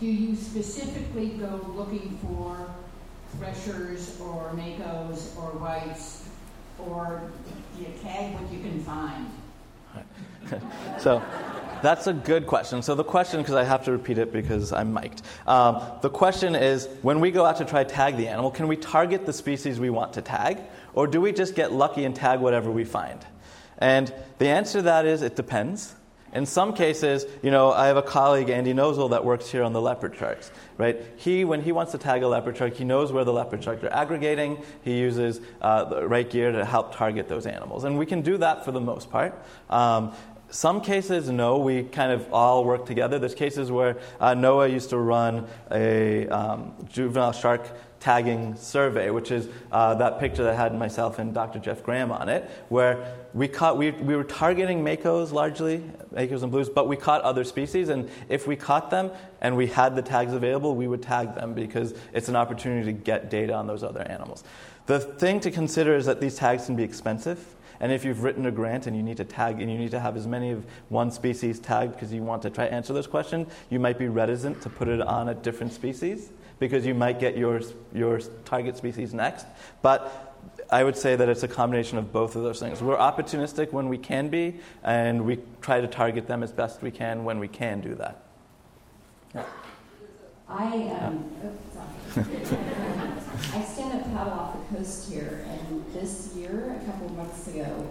do you specifically go looking for threshers or makos or whites, or do you tag what you can find? So that's a good question. So the question, because I have to repeat it because I'm mic'd. The question is, when we go out to try tag the animal, can we target the species we want to tag? Or do we just get lucky and tag whatever we find? And the answer to that is it depends. In some cases, you know, I have a colleague, Andy Nosel, that works here on the leopard sharks, right? He, when he wants to tag a leopard shark, he knows where the leopard sharks are aggregating. He uses the right gear to help target those animals. And we can do that for the most part. Some cases, no, we kind of all work together. There's cases where NOAA used to run a juvenile shark tagging survey, which is that picture that had myself and Dr. Jeff Graham on it, where we caught, we were targeting makos largely, makos and blues, but we caught other species, and if we caught them and we had the tags available, we would tag them because it's an opportunity to get data on those other animals. The thing to consider is that these tags can be expensive. And if you've written a grant and you need to tag, and you need to have as many of one species tagged because you want to try to answer this question, you might be reticent to put it on a different species because you might get your target species next. But I would say that it's a combination of both of those things. We're opportunistic when we can be, and we try to target them as best we can when we can do that. Yeah. I stand up paddle off the coast here, and this year, a couple of months ago,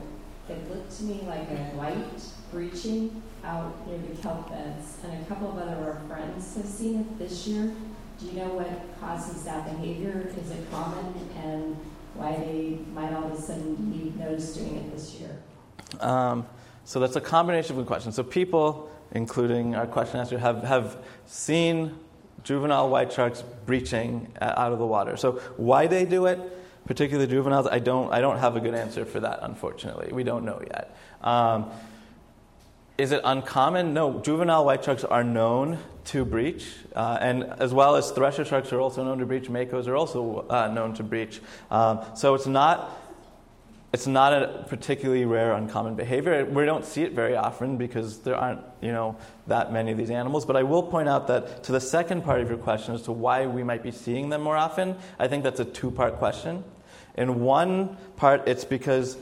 it looked to me like a light breaching out near the kelp beds, and a couple of other of our friends have seen it this year. Do you know what causes that behavior? Is it common, and why they might all of a sudden be noticed doing it this year? So that's a combination of good questions. So people, including our question answer, have seen juvenile white sharks breaching out of the water. So why they do it, particularly juveniles, I don't have a good answer for that, unfortunately. We don't know yet. Is it uncommon? No, juvenile white sharks are known to breach, and as well as thresher sharks are also known to breach, makos are also known to breach. So it's not a particularly rare, uncommon behavior. We don't see it very often because there aren't, that many of these animals. But I will point out that to the second part of your question as to why we might be seeing them more often, I think that's a two-part question. In one part, it's because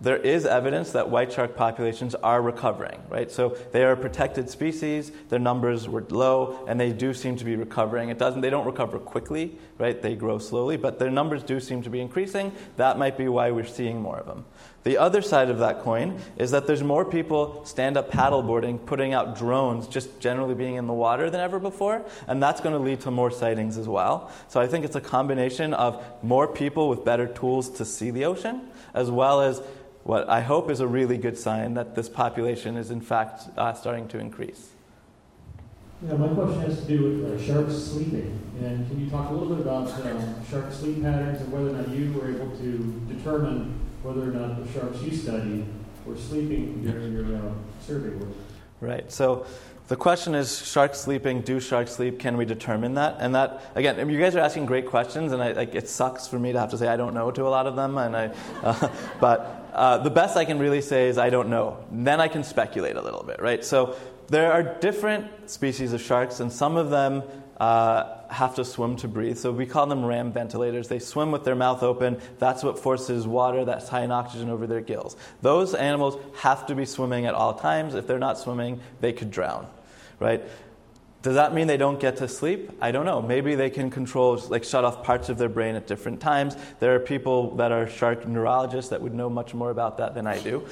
there is evidence that white shark populations are recovering, right? So they are a protected species, their numbers were low, and they do seem to be recovering. They don't recover quickly, right? They grow slowly, but their numbers do seem to be increasing. That might be why we're seeing more of them. The other side of that coin is that there's more people stand-up paddleboarding, putting out drones, just generally being in the water than ever before, and that's going to lead to more sightings as well. So I think it's a combination of more people with better tools to see the ocean, as well as what I hope is a really good sign that this population is in fact starting to increase. Yeah, my question has to do with sharks sleeping. And can you talk a little bit about shark sleep patterns and whether or not you were able to determine whether or not the sharks you studied were sleeping during your survey work? Right. So the question is, sharks sleeping, do sharks sleep? Can we determine that? And that, again, you guys are asking great questions, and it sucks for me to have to say I don't know to a lot of them. And the best I can really say is I don't know. Then I can speculate a little bit, right? So there are different species of sharks, and some of them have to swim to breathe. So we call them ram ventilators. They swim with their mouth open. That's what forces water that's high in oxygen over their gills. Those animals have to be swimming at all times. If they're not swimming, they could drown, right? Does that mean they don't get to sleep? I don't know. Maybe they can control, shut off parts of their brain at different times. There are people that are shark neurologists that would know much more about that than I do.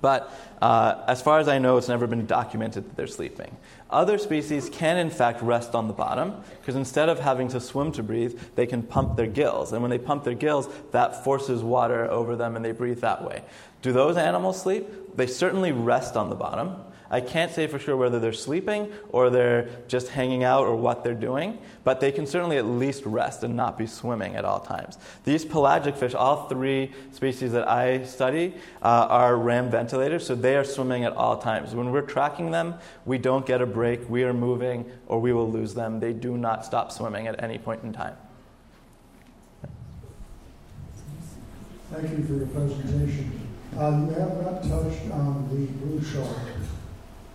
But as far as I know, it's never been documented that they're sleeping. Other species can, in fact, rest on the bottom because instead of having to swim to breathe, they can pump their gills. And when they pump their gills, that forces water over them and they breathe that way. Do those animals sleep? They certainly rest on the bottom. I can't say for sure whether they're sleeping or they're just hanging out or what they're doing, but they can certainly at least rest and not be swimming at all times. These pelagic fish, all three species that I study, are ram ventilators, so they are swimming at all times. When we're tracking them, we don't get a break, we are moving, or we will lose them. They do not stop swimming at any point in time. Thank you for your presentation. You have not touched on the blue shark.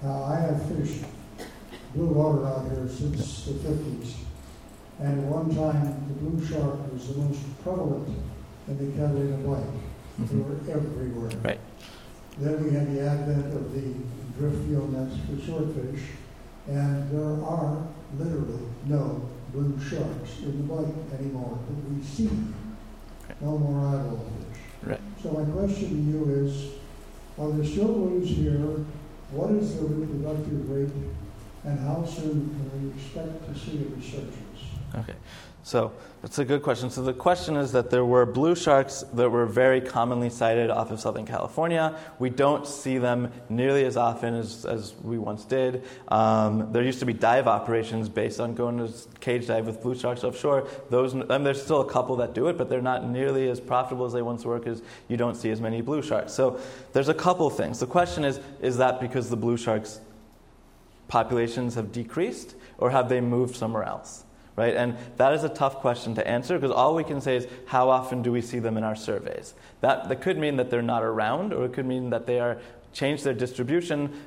I have fished blue water out here since the 50s, and at one time the blue shark was the most prevalent in the Catalina Bight. They were everywhere. Right. Then we had the advent of the drift gill nets for swordfish, and there are literally no blue sharks in the Bight anymore that we see. Right. No more eyeball fish. Right. So my question to you is, are there still blues here? What is the reproductive rate, and how soon can we expect to see a resurgence? Okay, so that's a good question. So the question is that there were blue sharks that were very commonly sighted off of Southern California. We don't see them nearly as often as we once did. There used to be dive operations based on going to cage dive with blue sharks offshore. There's still a couple that do it, but they're not nearly as profitable as they once were because you don't see as many blue sharks. So there's a couple things. The question is that because the blue sharks populations have decreased, or have they moved somewhere else? Right? And that is a tough question to answer because all we can say is how often do we see them in our surveys? That could mean that they're not around, or it could mean that they are changed their distribution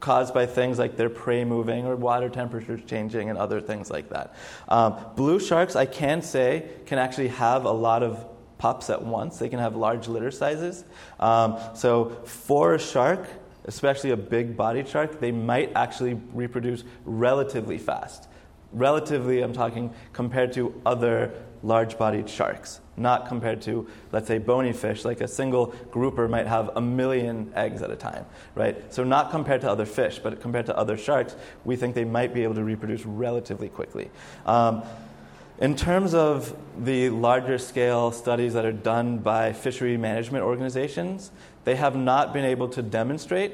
caused by things like their prey moving or water temperatures changing and other things like that. Blue sharks, I can say, can actually have a lot of pups at once. They can have large litter sizes. So for a shark, especially a big-bodied shark, they might actually reproduce relatively fast. Relatively, I'm talking compared to other large-bodied sharks, not compared to, let's say, bony fish. Like a single grouper might have 1 million eggs at a time, right? So not compared to other fish, but compared to other sharks, we think they might be able to reproduce relatively quickly. In terms of the larger-scale studies that are done by fishery management organizations, they have not been able to demonstrate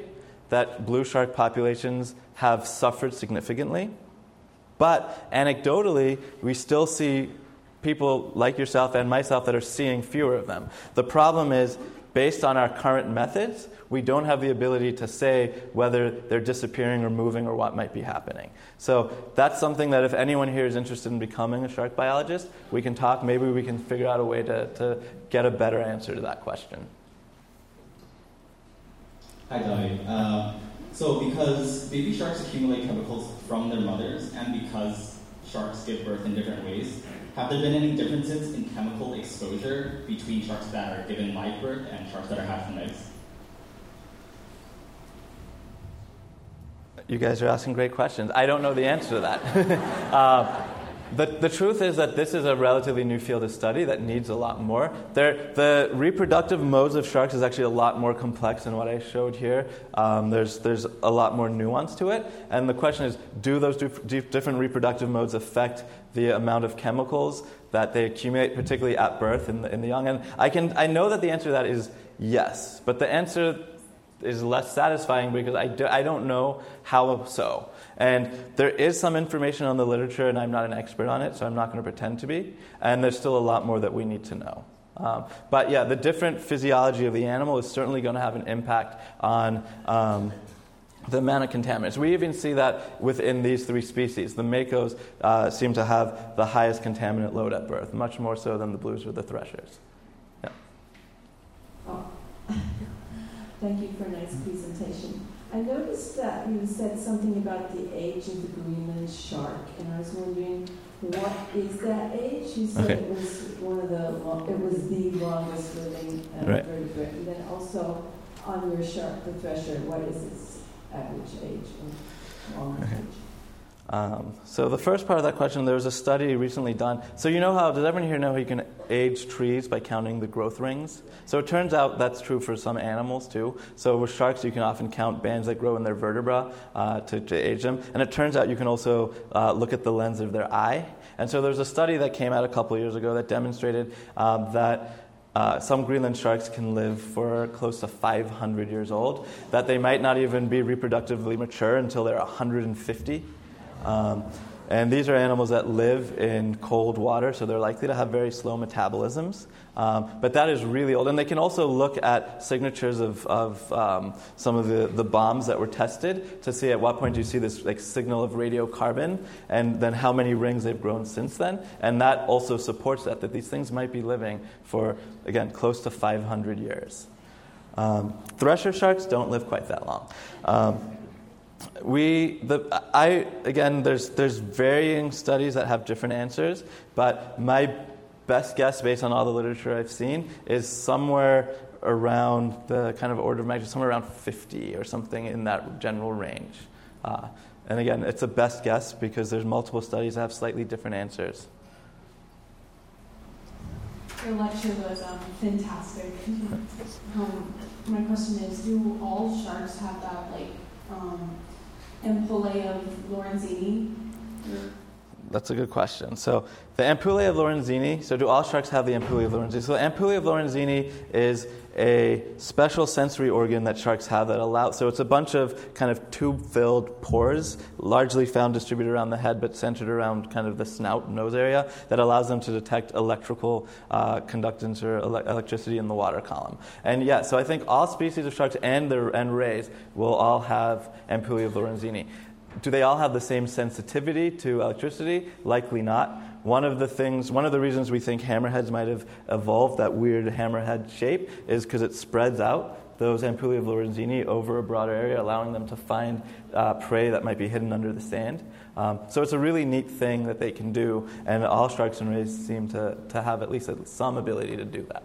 that blue shark populations have suffered significantly. But anecdotally, we still see people like yourself and myself that are seeing fewer of them. The problem is, based on our current methods, we don't have the ability to say whether they're disappearing or moving or what might be happening. So that's something that if anyone here is interested in becoming a shark biologist, we can talk. Maybe we can figure out a way to get a better answer to that question. Hi, Dovi. So because baby sharks accumulate chemicals from their mothers, and because sharks give birth in different ways, have there been any differences in chemical exposure between sharks that are given live birth and sharks that are hatched from eggs? You guys are asking great questions. I don't know the answer to that. The truth is that this is a relatively new field of study that needs a lot more. The reproductive modes of sharks is actually a lot more complex than what I showed here. There's a lot more nuance to it. And the question is, do those different reproductive modes affect the amount of chemicals that they accumulate, particularly at birth in the young? And I know that the answer to that is yes, but the answer is less satisfying because I don't know how so. And there is some information on the literature, and I'm not an expert on it, so I'm not going to pretend to be. And there's still a lot more that we need to know. But yeah, the different physiology of the animal is certainly going to have an impact on the amount of contaminants. We even see that within these three species. The makos seem to have the highest contaminant load at birth, much more so than the blues or the threshers. Yeah. Oh. Thank you for a nice presentation. I noticed that you said something about the age of the Greenland shark, and I was wondering, what is that age? You said okay. It was the longest living vertebrate, and then also on your shark, the thresher, what is its average age or longest age? So the first part of that question, there was a study recently done. So you know how, does everyone here know how you can age trees by counting the growth rings? So it turns out that's true for some animals too. So with sharks, you can often count bands that grow in their vertebra to age them. And it turns out you can also look at the lens of their eye. And so there's a study that came out a couple years ago that demonstrated that some Greenland sharks can live for close to 500 years old, that they might not even be reproductively mature until they're 150. And these are animals that live in cold water, so they're likely to have very slow metabolisms. But that is really old. And they can also look at signatures of some of the bombs that were tested to see at what point you see this like signal of radiocarbon and then how many rings they've grown since then. And that also supports that these things might be living for, again, close to 500 years. Thresher sharks don't live quite that long. There's varying studies that have different answers, but my best guess based on all the literature I've seen is somewhere around the kind of order of magnitude, somewhere around 50 or something in that general range. And again, it's a best guess because there's multiple studies that have slightly different answers. Your lecture was fantastic. My question is, do all sharks have that, like, ampullae of Lorenzini? That's a good question. So the ampullae of Lorenzini, so do all sharks have the ampullae of Lorenzini? So the ampullae of Lorenzini is a special sensory organ that sharks have that allows, so it's a bunch of kind of tube-filled pores, largely found distributed around the head but centered around kind of the snout nose area, that allows them to detect electrical conductance or electricity in the water column. And yeah, so I think all species of sharks and rays will all have ampullae of Lorenzini. Do they all have the same sensitivity to electricity? Likely not. One of the reasons we think hammerheads might have evolved that weird hammerhead shape is because it spreads out those ampullae of Lorenzini over a broader area, allowing them to find prey that might be hidden under the sand. So it's a really neat thing that they can do, and all sharks and rays seem to have at least some ability to do that.